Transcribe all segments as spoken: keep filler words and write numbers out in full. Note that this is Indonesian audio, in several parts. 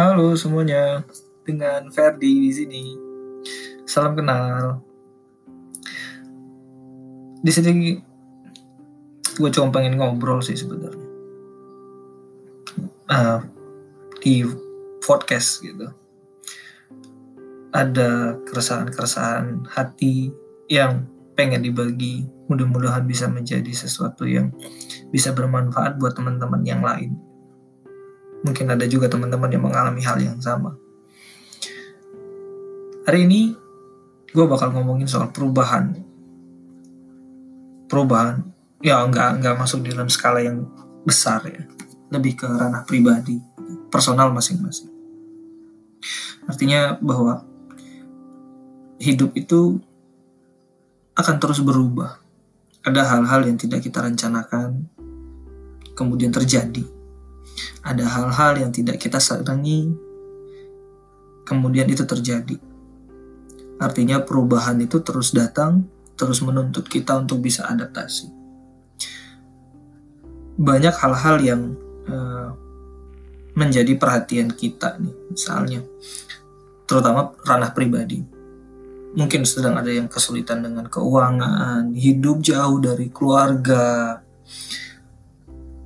Halo semuanya, dengan Ferdi di sini. Salam kenal. Di sini gue cuma pengen ngobrol sih sebenarnya. Uh, di podcast gitu. Ada keresahan-keresahan hati yang pengen dibagi. Mudah-mudahan bisa menjadi sesuatu yang bisa bermanfaat buat teman-teman yang lain. Mungkin ada juga teman-teman yang mengalami hal yang sama. Hari ini gue bakal ngomongin soal perubahan. Perubahan, ya nggak nggak masuk dalam skala yang besar ya. Lebih ke ranah pribadi, personal masing-masing. Artinya bahwa hidup itu akan terus berubah. Ada hal-hal yang tidak kita rencanakan, kemudian terjadi. Ada hal-hal yang tidak kita sarangi, kemudian itu terjadi. Artinya perubahan itu terus datang, terus menuntut kita untuk bisa adaptasi. Banyak hal-hal yang eh, menjadi perhatian kita nih, misalnya, terutama ranah pribadi. Mungkin sedang ada yang kesulitan dengan keuangan, hidup jauh dari keluarga,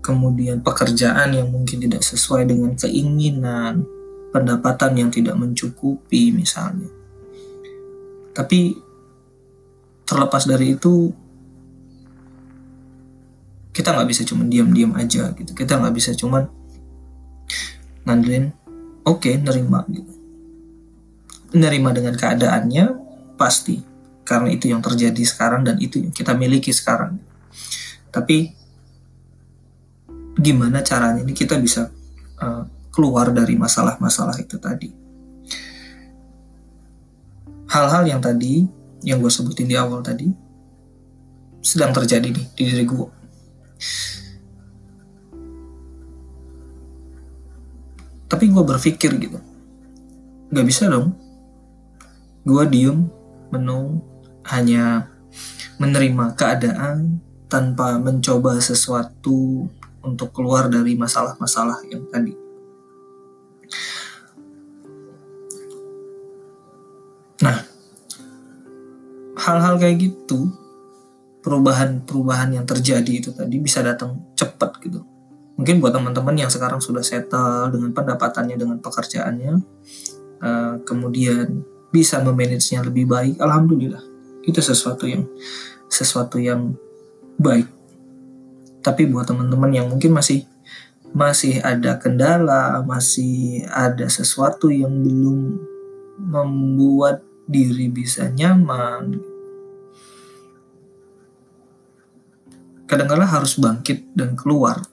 kemudian pekerjaan yang mungkin tidak sesuai dengan keinginan, pendapatan yang tidak mencukupi misalnya. Tapi terlepas dari itu, kita nggak bisa cuma diam-diam aja gitu. Kita nggak bisa cuma ngandelin, oke, okay, nerima gitu. Nerima dengan keadaannya pasti, karena itu yang terjadi sekarang dan itu yang kita miliki sekarang. Tapi gimana caranya ini kita bisa uh, keluar dari masalah-masalah itu tadi. Hal-hal yang tadi, yang gue sebutin di awal tadi, sedang terjadi nih di diri gue. Tapi gue berpikir gitu, gak bisa dong. Gue diem, menung, hanya menerima keadaan tanpa mencoba sesuatu untuk keluar dari masalah-masalah yang tadi. Nah, hal-hal kayak gitu, perubahan-perubahan yang terjadi itu tadi bisa datang cepat gitu. Mungkin buat teman-teman yang sekarang sudah settle dengan pendapatannya, dengan pekerjaannya, kemudian bisa memanagenya lebih baik, alhamdulillah. Itu sesuatu yang sesuatu yang baik. Tapi buat teman-teman yang mungkin masih masih ada kendala, masih ada sesuatu yang belum membuat diri bisa nyaman, kadang-kadang harus bangkit dan keluar.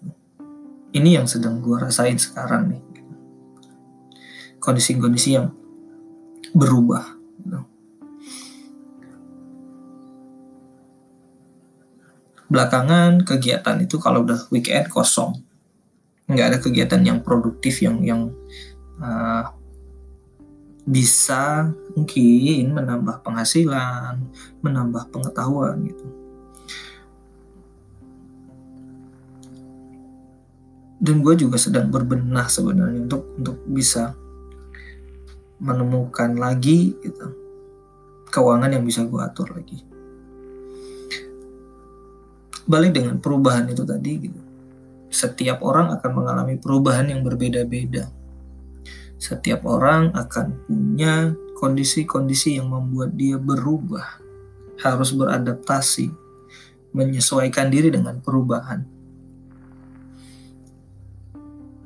Ini yang sedang gue rasain sekarang nih. Kondisi-kondisi yang berubah. Belakangan kegiatan itu kalau udah weekend kosong, nggak ada kegiatan yang produktif yang yang uh, bisa mungkin menambah penghasilan, menambah pengetahuan gitu. Dan gue juga sedang berbenah sebenarnya untuk untuk bisa menemukan lagi gitu, keuangan yang bisa gue atur lagi. Balik dengan perubahan itu tadi gitu. Setiap orang akan mengalami perubahan yang berbeda-beda. Setiap orang akan punya kondisi-kondisi yang membuat dia berubah, harus beradaptasi, menyesuaikan diri dengan perubahan.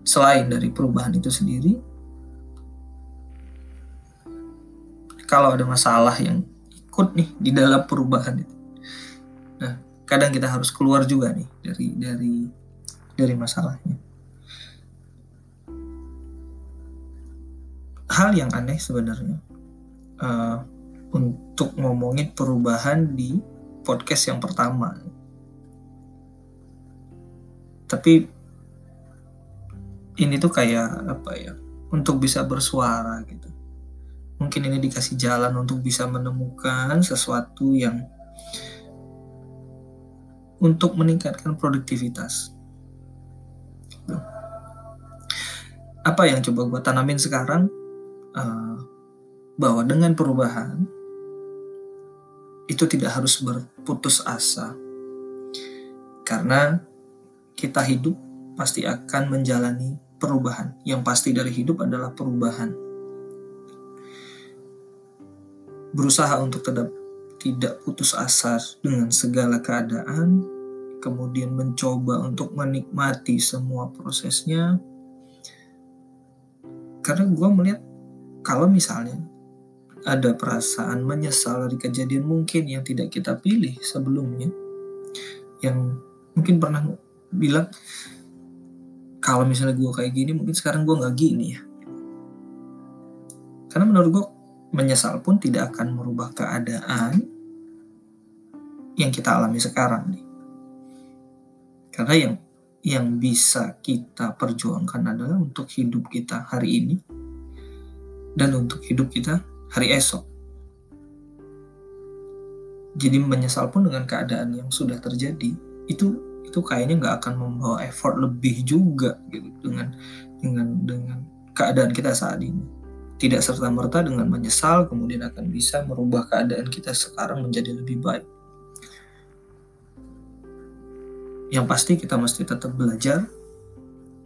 Selain dari perubahan itu sendiri, kalau ada masalah yang ikut nih di dalam perubahan itu, nah, kadang kita harus keluar juga nih dari dari dari masalahnya. Hal yang aneh sebenarnya uh, untuk ngomongin perubahan di podcast yang pertama. Tapi ini tuh kayak apa ya? Untuk bisa bersuara gitu. Mungkin ini dikasih jalan untuk bisa menemukan sesuatu yang untuk meningkatkan produktivitas. apa yang coba gue tanamin sekarang, uh, bahwa dengan perubahan itu tidak harus berputus asa, karena kita hidup pasti akan menjalani perubahan. Yang pasti dari hidup adalah perubahan. Berusaha untuk tetap tidak putus asa dengan segala keadaan, kemudian mencoba untuk menikmati semua prosesnya. Karena gue melihat kalau misalnya ada perasaan menyesal dari kejadian mungkin yang tidak kita pilih sebelumnya, yang mungkin pernah bilang kalau misalnya gue kayak gini mungkin sekarang gue gak gini ya. Karena menurut gue menyesal pun tidak akan merubah keadaan yang kita alami sekarang nih. Karena yang yang bisa kita perjuangkan adalah untuk hidup kita hari ini dan untuk hidup kita hari esok. Jadi menyesal pun dengan keadaan yang sudah terjadi itu itu kayaknya nggak akan membawa effort lebih juga gitu dengan dengan dengan keadaan kita saat ini. Tidak serta-merta dengan menyesal kemudian akan bisa merubah keadaan kita sekarang menjadi lebih baik. Yang pasti kita mesti tetap belajar,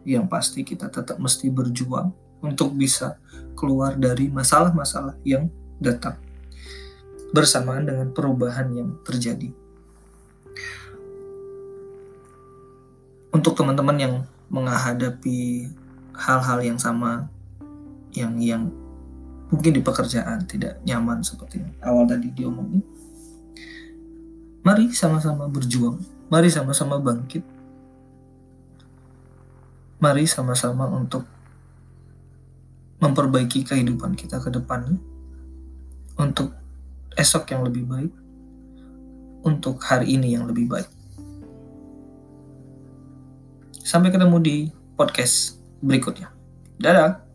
yang pasti kita tetap mesti berjuang untuk bisa keluar dari masalah-masalah yang datang bersamaan dengan perubahan yang terjadi. Untuk teman-teman yang menghadapi hal-hal yang sama, yang yang mungkin di pekerjaan tidak nyaman seperti yang awal tadi diomongin, mari sama-sama berjuang. Mari sama-sama bangkit. Mari sama-sama untuk memperbaiki kehidupan kita ke depannya. Untuk esok yang lebih baik. Untuk hari ini yang lebih baik. Sampai ketemu di podcast berikutnya. Dadah!